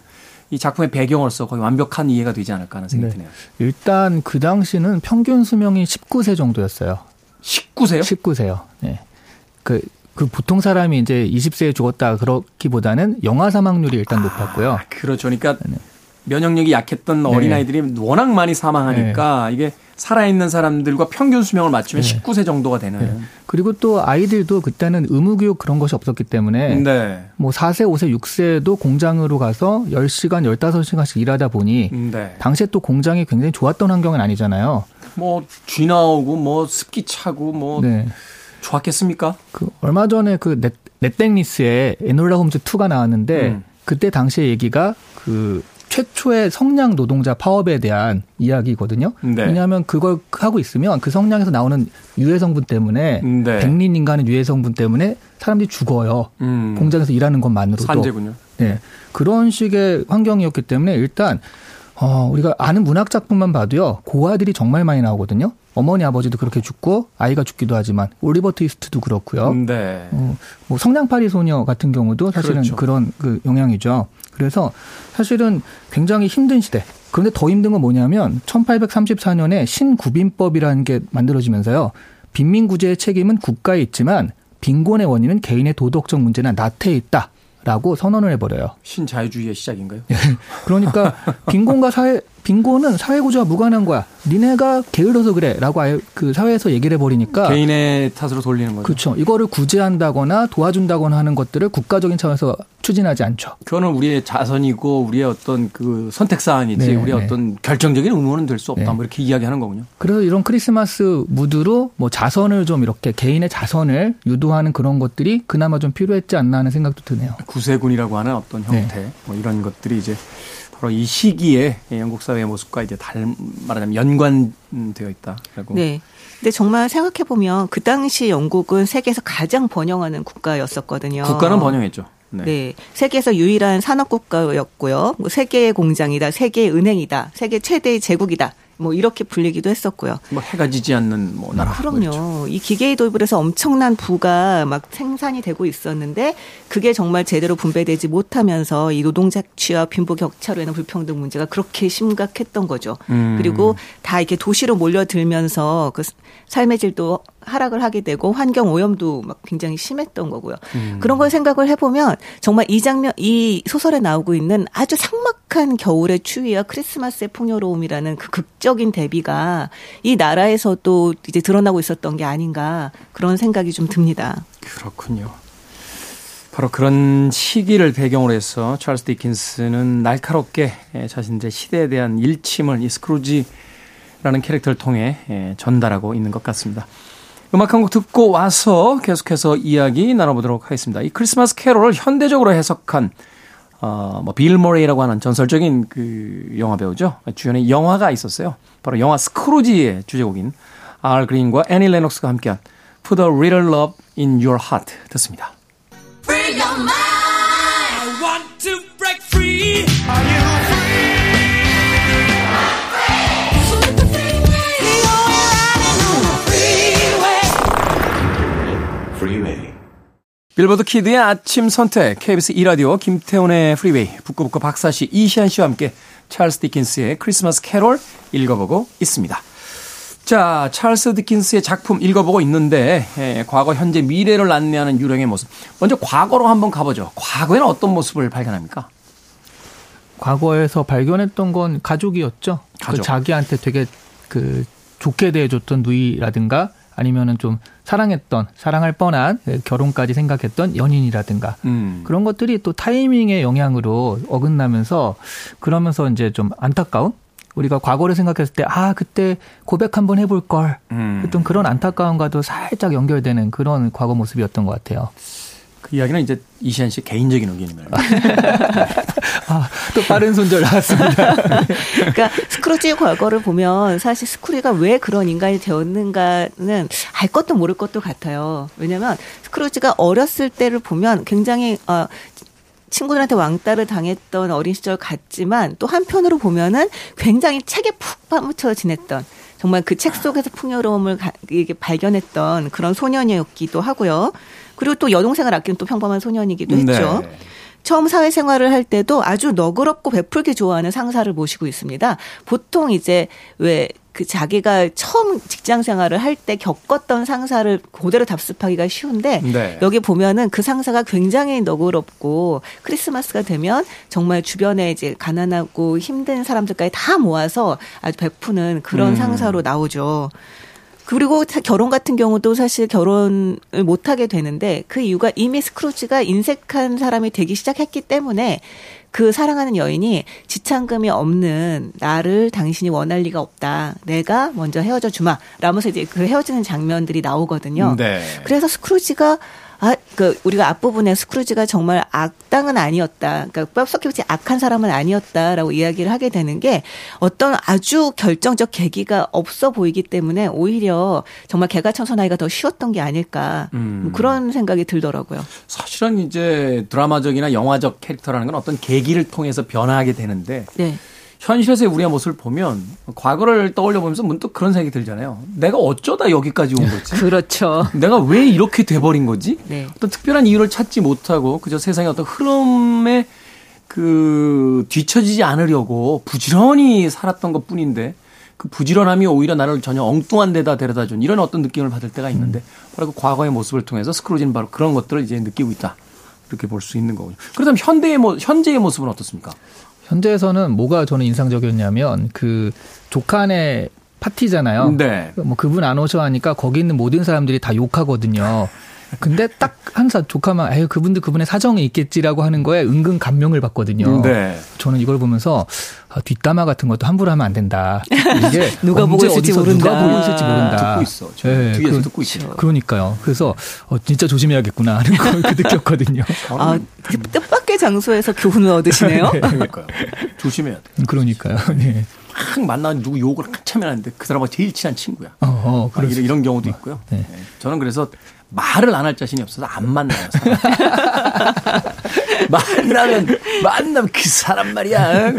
이 작품의 배경으로서 거의 완벽한 이해가 되지 않을까 하는 생각이 네. 드네요. 일단 그 당시는 평균 수명이 19세 정도였어요. 19세요? 19세요. 네. 그 보통 사람이 이제 20세에 죽었다 그렇기보다는 영아 사망률이 일단 높았고요. 그렇죠. 그러니까 면역력이 약했던 네. 어린아이들이 워낙 많이 사망하니까 네. 이게 살아있는 사람들과 평균 수명을 맞추면 네. 19세 정도가 되는. 네. 그리고 또 아이들도 그때는 의무교육 그런 것이 없었기 때문에 네. 뭐 4세, 5세, 6세도 공장으로 가서 10시간, 15시간씩 일하다 보니 네. 당시에 또 공장이 굉장히 좋았던 환경은 아니잖아요. 뭐 쥐 나오고 뭐 습기 차고 뭐. 네. 좋았겠습니까? 얼마 전에 그 넷땡리스의 에놀라 홈즈 2가 나왔는데 그때 당시의 얘기가 그 최초의 성량 노동자 파업에 대한 이야기거든요. 네. 왜냐하면 그걸 하고 있으면 그 성량에서 나오는 유해 성분 때문에 네. 백린인간의 유해 성분 때문에 사람들이 죽어요. 공장에서 일하는 것만으로도. 산재군요. 네. 그런 식의 환경이었기 때문에 일단 우리가 아는 문학 작품만 봐도요. 고아들이 정말 많이 나오거든요. 어머니 아버지도 그렇게 죽고 아이가 죽기도 하지만 올리버 트위스트도 그렇고요. 네. 뭐 성냥팔이 소녀 같은 경우도 사실은 그렇죠. 그런 그 영향이죠. 그래서 사실은 굉장히 힘든 시대. 그런데 더 힘든 건 뭐냐면 1834년에 신구빈법이라는 게 만들어지면서요. 빈민구제의 책임은 국가에 있지만 빈곤의 원인은 개인의 도덕적 문제나 나태에 있다. 라고 선언을 해버려요. 신자유주의의 시작인가요? 그러니까 빈곤은 사회구조와 무관한 거야. 니네가 게을러서 그래 라고 아예 그 사회에서 얘기를 해버리니까. 개인의 탓으로 돌리는 거죠. 그렇죠. 이거를 구제한다거나 도와준다거나 하는 것들을 국가적인 차원에서 추진하지 않죠. 그거는 우리의 자선이고 우리의 어떤 그 선택사안이지 네, 우리의 네. 어떤 결정적인 의무는 될 수 없다. 네. 뭐 이렇게 이야기하는 거군요. 그래서 이런 크리스마스 무드로 뭐 자선을 좀 이렇게 개인의 자선을 유도하는 그런 것들이 그나마 좀 필요했지 않나 하는 생각도 드네요. 구세군이라고 하는 어떤 형태 네. 뭐 이런 것들이 이제 바로 이 시기에 영국 사회의 모습과 이제 말하자면 연관되어 있다라고. 네. 근데 정말 생각해 보면 그 당시 영국은 세계에서 가장 번영하는 국가였었거든요. 국가는 번영했죠. 네. 네. 세계에서 유일한 산업 국가였고요. 뭐 세계의 공장이다, 세계의 은행이다, 세계 최대의 제국이다. 뭐 이렇게 불리기도 했었고요. 뭐 해가 지지 않는 뭐 나라. 그럼요. 그렇죠. 이 기계의 도입으로서 엄청난 부가 막 생산이 되고 있었는데 그게 정말 제대로 분배되지 못하면서 이 노동자 취업, 빈부 격차로 인한 불평등 문제가 그렇게 심각했던 거죠. 그리고 다 이렇게 도시로 몰려들면서 그 삶의 질도 하락을 하게 되고 환경 오염도 막 굉장히 심했던 거고요. 그런 걸 생각을 해보면 정말 이 장면, 이 소설에 나오고 있는 아주 삭막한 겨울의 추위와 크리스마스의 풍요로움이라는 그 극적인 대비가 이 나라에서도 이제 드러나고 있었던 게 아닌가 그런 생각이 좀 듭니다. 그렇군요. 바로 그런 시기를 배경으로 해서 찰스 디킨스는 날카롭게 자신의 시대에 대한 일침을 이 스크루지라는 캐릭터를 통해 전달하고 있는 것 같습니다. 음악 한 곡 듣고 와서 계속해서 이야기 나눠보도록 하겠습니다. 이 크리스마스 캐롤을 현대적으로 해석한 빌 모레이라고 하는 전설적인 그 영화 배우죠. 주연의 영화가 있었어요. 바로 영화 스크루지의 주제곡인 알 그린과 애니 레녹스가 함께한 Put a Little Love in Your Heart 듣습니다. Free your mind. I want to break free. Are you? 빌보드 키드의 아침 선택 KBS E라디오 김태훈의 프리웨이 북구북구 박사씨 이시안 씨와 함께 찰스 디킨스의 크리스마스 캐롤 읽어보고 있습니다. 자, 찰스 디킨스의 작품 읽어보고 있는데 과거, 현재, 미래를 안내하는 유령의 모습. 먼저 과거로 한번 가보죠. 과거에는 어떤 모습을 발견합니까? 과거에서 발견했던 건 가족이었죠. 가족. 그 자기한테 되게 그 좋게 대해줬던 누이라든가 아니면은 좀 사랑했던, 사랑할 뻔한 결혼까지 생각했던 연인이라든가 그런 것들이 또 타이밍의 영향으로 어긋나면서 그러면서 이제 좀 안타까운 우리가 과거를 생각했을 때 아 그때 고백 한번 해볼 걸 했던 그런 안타까움과도 살짝 연결되는 그런 과거 모습이었던 것 같아요. 그 이야기는 이제 이시안 씨 개인적인 의견입니다. 아, 또 빠른 손절 나왔습니다. 그러니까 스크루지의 과거를 보면 사실 스크루지가 왜 그런 인간이 되었는가는 알 것도 모를 것도 같아요. 왜냐하면 스크루지가 어렸을 때를 보면 굉장히 친구들한테 왕따를 당했던 어린 시절 같지만 또 한편으로 보면은 굉장히 책에 푹 파묻혀 지냈던 정말 그 책 속에서 풍요로움을 이게 발견했던 그런 소년이었기도 하고요. 그리고 또 여동생을 아끼는 또 평범한 소년이기도 했죠. 네. 처음 사회생활을 할 때도 아주 너그럽고 베풀기 좋아하는 상사를 모시고 있습니다. 보통 이제 왜 그 자기가 처음 직장 생활을 할 때 겪었던 상사를 그대로 답습하기가 쉬운데 네. 여기 보면은 그 상사가 굉장히 너그럽고 크리스마스가 되면 정말 주변에 이제 가난하고 힘든 사람들까지 다 모아서 아주 베푸는 그런 상사로 나오죠. 그리고 결혼 같은 경우도 사실 결혼을 못하게 되는데 그 이유가 이미 스크루지가 인색한 사람이 되기 시작했기 때문에 그 사랑하는 여인이 지참금이 없는 나를 당신이 원할 리가 없다. 내가 먼저 헤어져 주마. 라면서 이제 그 헤어지는 장면들이 나오거든요. 네. 그래서 스크루지가 우리가 앞부분에 스크루지가 정말 악당은 아니었다. 그러니까 뼛속에 악한 사람은 아니었다라고 이야기를 하게 되는 게 어떤 아주 결정적 계기가 없어 보이기 때문에 오히려 정말 개가 청소나이가 더 쉬웠던 게 아닐까 뭐 그런 생각이 들더라고요. 사실은 이제 드라마적이나 영화적 캐릭터라는 건 어떤 계기를 통해서 변화하게 되는데 네. 현실에서의 우리의 모습을 보면 과거를 떠올려 보면서 문득 그런 생각이 들잖아요. 내가 어쩌다 여기까지 온 거지? 그렇죠. 내가 왜 이렇게 돼버린 거지? 네. 어떤 특별한 이유를 찾지 못하고 그저 세상의 어떤 흐름에 그 뒤처지지 않으려고 부지런히 살았던 것 뿐인데 그 부지런함이 오히려 나를 전혀 엉뚱한 데다 데려다준 이런 어떤 느낌을 받을 때가 있는데 바로 그 과거의 모습을 통해서 스크루지는 바로 그런 것들을 이제 느끼고 있다. 이렇게 볼 수 있는 거군요. 그렇다면 현재의 모습은 어떻습니까? 현재에서는 뭐가 저는 인상적이었냐면 그 조칸의 파티잖아요. 네. 뭐 그분 안 오셔 하니까 거기 있는 모든 사람들이 다 욕하거든요. 근데 딱 항상 조카만 에휴 그분도 그분의 사정이 있겠지라고 하는 거에 은근 감명을 받거든요. 네. 저는 이걸 보면서 뒷담화 같은 것도 함부로 하면 안 된다. 이게 누가 보고 있을지 모른다. 듣고 있어. 네, 뒤에서 듣고 있어. 그러니까요. 그래서 진짜 조심해야겠구나 하는 걸 느꼈거든요. 아, 뜻밖의 장소에서 교훈을 얻으시네요. 네. 그러니까요. 조심해야 돼. 그러니까요. 네. 막 만나서 누구 욕을 한참 해놨는데 그 사람과 제일 친한 친구야. 이런 경우도 있고요. 네. 네. 저는 그래서 말을 안 할 자신이 없어서 안 만나요. 만나면 그 사람 말이야.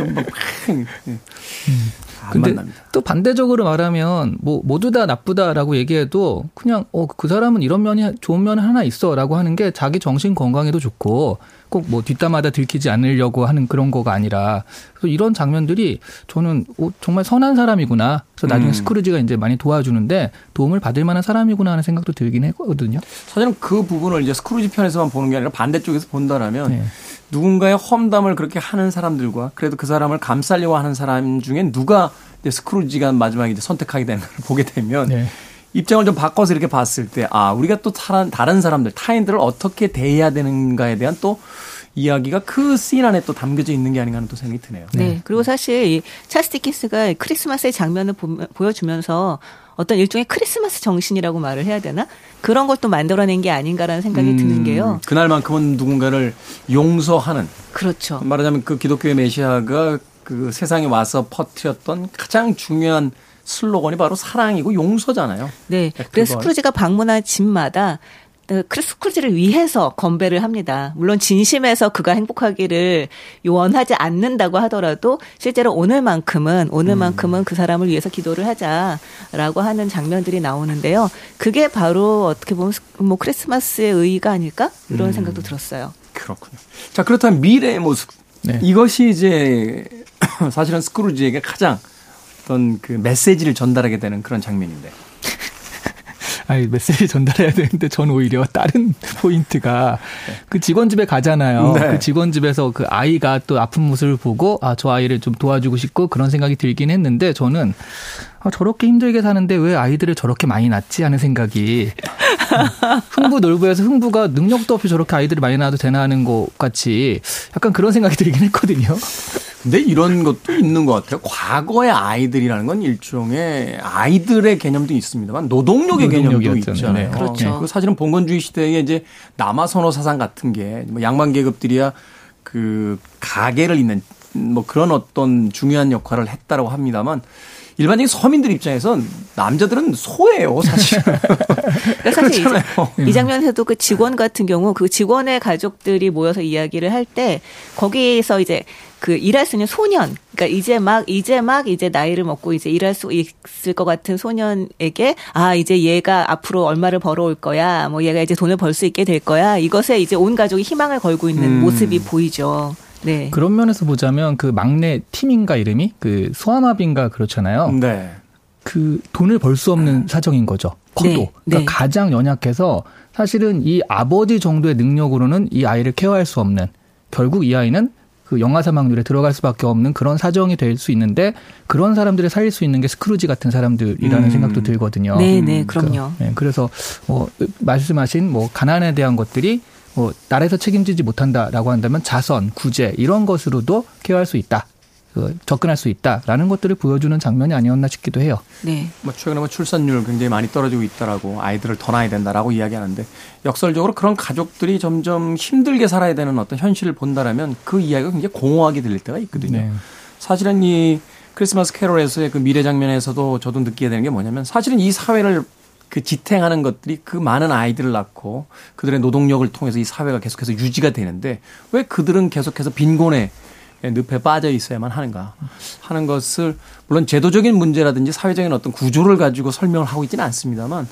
안 만납니다. 또 반대적으로 말하면 뭐 모두 다 나쁘다라고 얘기해도 그냥 그 사람은 이런 면이 좋은 면 하나 있어라고 하는 게 자기 정신 건강에도 좋고 꼭 뭐 뒷담마다 들키지 않으려고 하는 그런 거가 아니라 그래서 이런 장면들이 저는 정말 선한 사람이구나. 그래서 나중에 스크루지가 이제 많이 도와주는데 도움을 받을 만한 사람이구나 하는 생각도 들긴 했거든요. 사실은 그 부분을 이제 스크루지 편에서만 보는 게 아니라 반대쪽에서 본다라면 네. 누군가의 험담을 그렇게 하는 사람들과 그래도 그 사람을 감싸려고 하는 사람 중에 누가 이제 스크루지가 마지막에 이제 선택하게 되는 걸 보게 되면 네. 입장을 좀 바꿔서 이렇게 봤을 때 아, 우리가 또 다른 사람들, 타인들을 어떻게 대해야 되는가에 대한 또 이야기가 그 씬 안에 또 담겨져 있는 게 아닌가 하는 또 생각이 드네요. 네. 그리고 사실 이 찰스 디킨스가 크리스마스의 장면을 보여주면서 어떤 일종의 크리스마스 정신이라고 말을 해야 되나? 그런 것도 만들어낸 게 아닌가라는 생각이 드는 게요. 그날만큼은 누군가를 용서하는. 그렇죠. 말하자면 그 기독교의 메시아가 그 세상에 와서 퍼뜨렸던 가장 중요한 슬로건이 바로 사랑이고 용서잖아요. 네. 그래서 스크루지가 방문한 집마다 스크루지를 위해서 건배를 합니다. 물론 진심에서 그가 행복하기를 원하지 않는다고 하더라도 실제로 오늘만큼은 그 사람을 위해서 기도를 하자라고 하는 장면들이 나오는데요. 그게 바로 어떻게 보면 뭐 크리스마스의 의의가 아닐까? 이런 생각도 들었어요. 그렇군요. 자, 그렇다면 미래의 모습. 네. 이것이 이제 사실은 스크루지에게 가장 어떤 그 메시지를 전달하게 되는 그런 장면인데. 아니, 메시지 전달해야 되는데 전 오히려 다른 포인트가 그 직원 집에 가잖아요. 네. 그 직원 집에서 그 아이가 또 아픈 모습을 보고 아, 저 아이를 좀 도와주고 싶고 그런 생각이 들긴 했는데 저는 저렇게 힘들게 사는데 왜 아이들을 저렇게 많이 낳지 하는 생각이 흥부놀부에서 흥부가 능력도 없이 저렇게 아이들을 많이 낳아도 되나 하는 것 같이 약간 그런 생각이 들긴 했거든요. 근데 이런 것도 있는 것 같아요. 과거의 아이들이라는 건 일종의 아이들의 개념도 있습니다만 노동력의 개념도 있잖아요. 네. 그렇죠. 사실은 봉건주의 시대에 이제 남아선호 사상 같은 게 뭐 양반 계급들이야 그 가게를 잇는 뭐 그런 어떤 중요한 역할을 했다라고 합니다만. 일반적인 서민들 입장에선 남자들은 소예요, 사실. 그러니까 사실 이 장면에서도 그 직원 같은 경우 그 직원의 가족들이 모여서 이야기를 할 때 거기에서 이제 그 일할 수 있는 소년, 그러니까 이제 나이를 먹고 이제 일할 수 있을 것 같은 소년에게 아, 이제 얘가 앞으로 얼마를 벌어올 거야, 뭐 얘가 이제 돈을 벌 수 있게 될 거야, 이것에 이제 온 가족이 희망을 걸고 있는 모습이 보이죠. 네. 그런 면에서 보자면 그 막내 팀인가 이름이 그 소아마비인가 그렇잖아요. 네. 그 돈을 벌 수 없는 사정인 거죠. 네. 그러니까 네. 가장 연약해서 사실은 이 아버지 정도의 능력으로는 이 아이를 케어할 수 없는 결국 이 아이는 그 영아 사망률에 들어갈 수밖에 없는 그런 사정이 될 수 있는데 그런 사람들을 살릴 수 있는 게 스크루지 같은 사람들이라는 생각도 들거든요. 네, 네, 그럼요. 네. 그래서 말씀하신 가난에 대한 것들이 나라에서 책임지지 못한다라고 한다면 자선, 구제 이런 것으로도 케어할 수 있다, 접근할 수 있다라는 것들을 보여주는 장면이 아니었나 싶기도 해요. 네. 최근에 출산율 굉장히 많이 떨어지고 있다라고 아이들을 더 낳아야 된다라고 이야기하는데 역설적으로 그런 가족들이 점점 힘들게 살아야 되는 어떤 현실을 본다라면 그 이야기가 굉장히 공허하게 들릴 때가 있거든요. 네. 사실은 이 크리스마스 캐롤에서의 그 미래 장면에서도 저도 느끼게 되는 게 뭐냐면 사실은 이 사회를 그 지탱하는 것들이 그 많은 아이들을 낳고 그들의 노동력을 통해서 이 사회가 계속해서 유지가 되는데 왜 그들은 계속해서 빈곤의 늪에 빠져 있어야만 하는가 하는 것을 물론 제도적인 문제라든지 사회적인 어떤 구조를 가지고 설명을 하고 있지는 않습니다만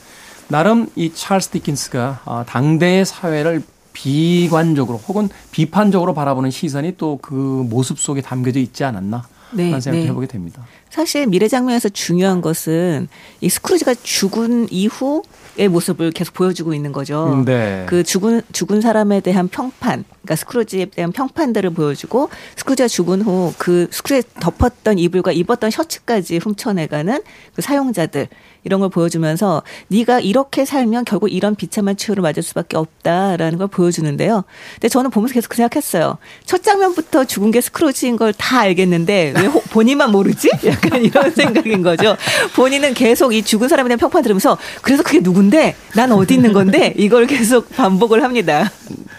나름 이 찰스 디킨스가 당대의 사회를 비관적으로 혹은 비판적으로 바라보는 시선이 또 그 모습 속에 담겨져 있지 않았나 네, 하는 생각을 해보게 됩니다. 사실 미래 장면에서 중요한 것은 이 스크루지가 죽은 이후의 모습을 계속 보여주고 있는 거죠. 네. 그 죽은 사람에 대한 평판, 그러니까 스크루지에 대한 평판들을 보여주고 스크루지가 죽은 후 그 스크루지에 덮었던 이불과 입었던 셔츠까지 훔쳐내가는 그 사용자들 이런 걸 보여주면서 네가 이렇게 살면 결국 이런 비참한 최후를 맞을 수밖에 없다라는 걸 보여주는데요. 근데 저는 보면서 계속 그 생각했어요. 첫 장면부터 죽은 게 스크루지인 걸 다 알겠는데 왜 본인만 모르지? 약간 이런 생각인 거죠. 본인은 계속 이 죽은 사람에 대한 평판 들으면서 그래서 그게 누군데? 난 어디 있는 건데? 이걸 계속 반복을 합니다.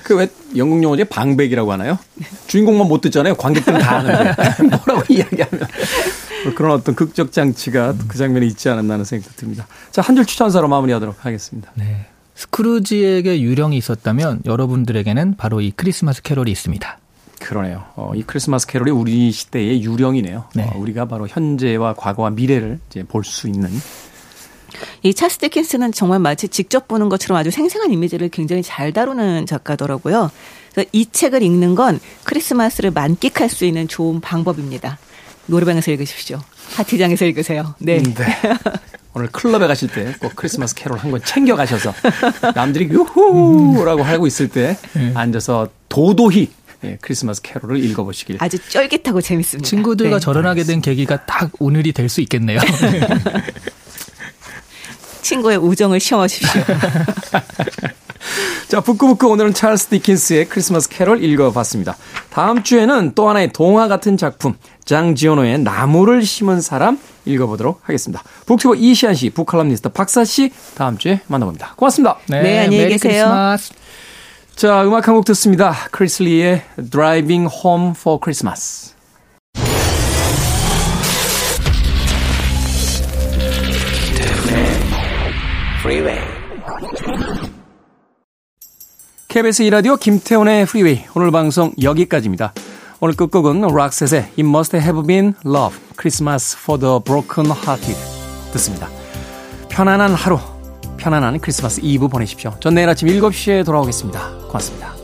그 왜 영국 영화제 방백이라고 하나요? 주인공만 못 듣잖아요. 관객들은 다 아는데 뭐라고 이야기하면 그런 어떤 극적 장치가 그 장면에 있지 않았나 하는 생각도 듭니다. 자, 한 줄 추천사로 마무리하도록 하겠습니다. 네. 스크루지에게 유령이 있었다면 여러분들에게는 바로 이 크리스마스 캐롤이 있습니다. 그러네요. 이 크리스마스 캐롤이 우리 시대의 유령이네요. 네. 우리가 바로 현재와 과거와 미래를 이제 볼 수 있는. 이 찰스 디킨스는 정말 마치 직접 보는 것처럼 아주 생생한 이미지를 굉장히 잘 다루는 작가더라고요. 그래서 이 책을 읽는 건 크리스마스를 만끽할 수 있는 좋은 방법입니다. 노래방에서 읽으십시오. 파티장에서 읽으세요. 네. 네. 오늘 클럽에 가실 때 꼭 크리스마스 캐롤 한 권 챙겨 가셔서 남들이 요호라고 하고 있을 때 앉아서 도도히 크리스마스 캐롤을 읽어보시길. 아주 쫄깃하고 재밌습니다. 친구들과 네. 절연하게 된 계기가 딱 오늘이 될 수 있겠네요. 친구의 우정을 시험하십시오. 자, 북구북구 오늘은 찰스 디킨스의 크리스마스 캐롤 읽어봤습니다. 다음 주에는 또 하나의 동화 같은 작품 장지오노의 나무를 심은 사람 읽어보도록 하겠습니다. 북튜버 이시안 씨, 북칼럼니스트 박사 씨 다음 주에 만나봅니다. 고맙습니다. 네 안녕히 계세요. 크리스마스. 자, 음악 한 곡 듣습니다. 크리스리의 Driving Home for Christmas. Freeway. KBS E라디오 김태훈의 Freeway 오늘 방송 여기까지입니다. 오늘 끝곡은 록셋의 It Must Have Been Love, Christmas for the Broken Hearted 듣습니다. 편안한 하루, 편안한 크리스마스 이브 보내십시오. 전 내일 아침 7시에 돌아오겠습니다. 고맙습니다.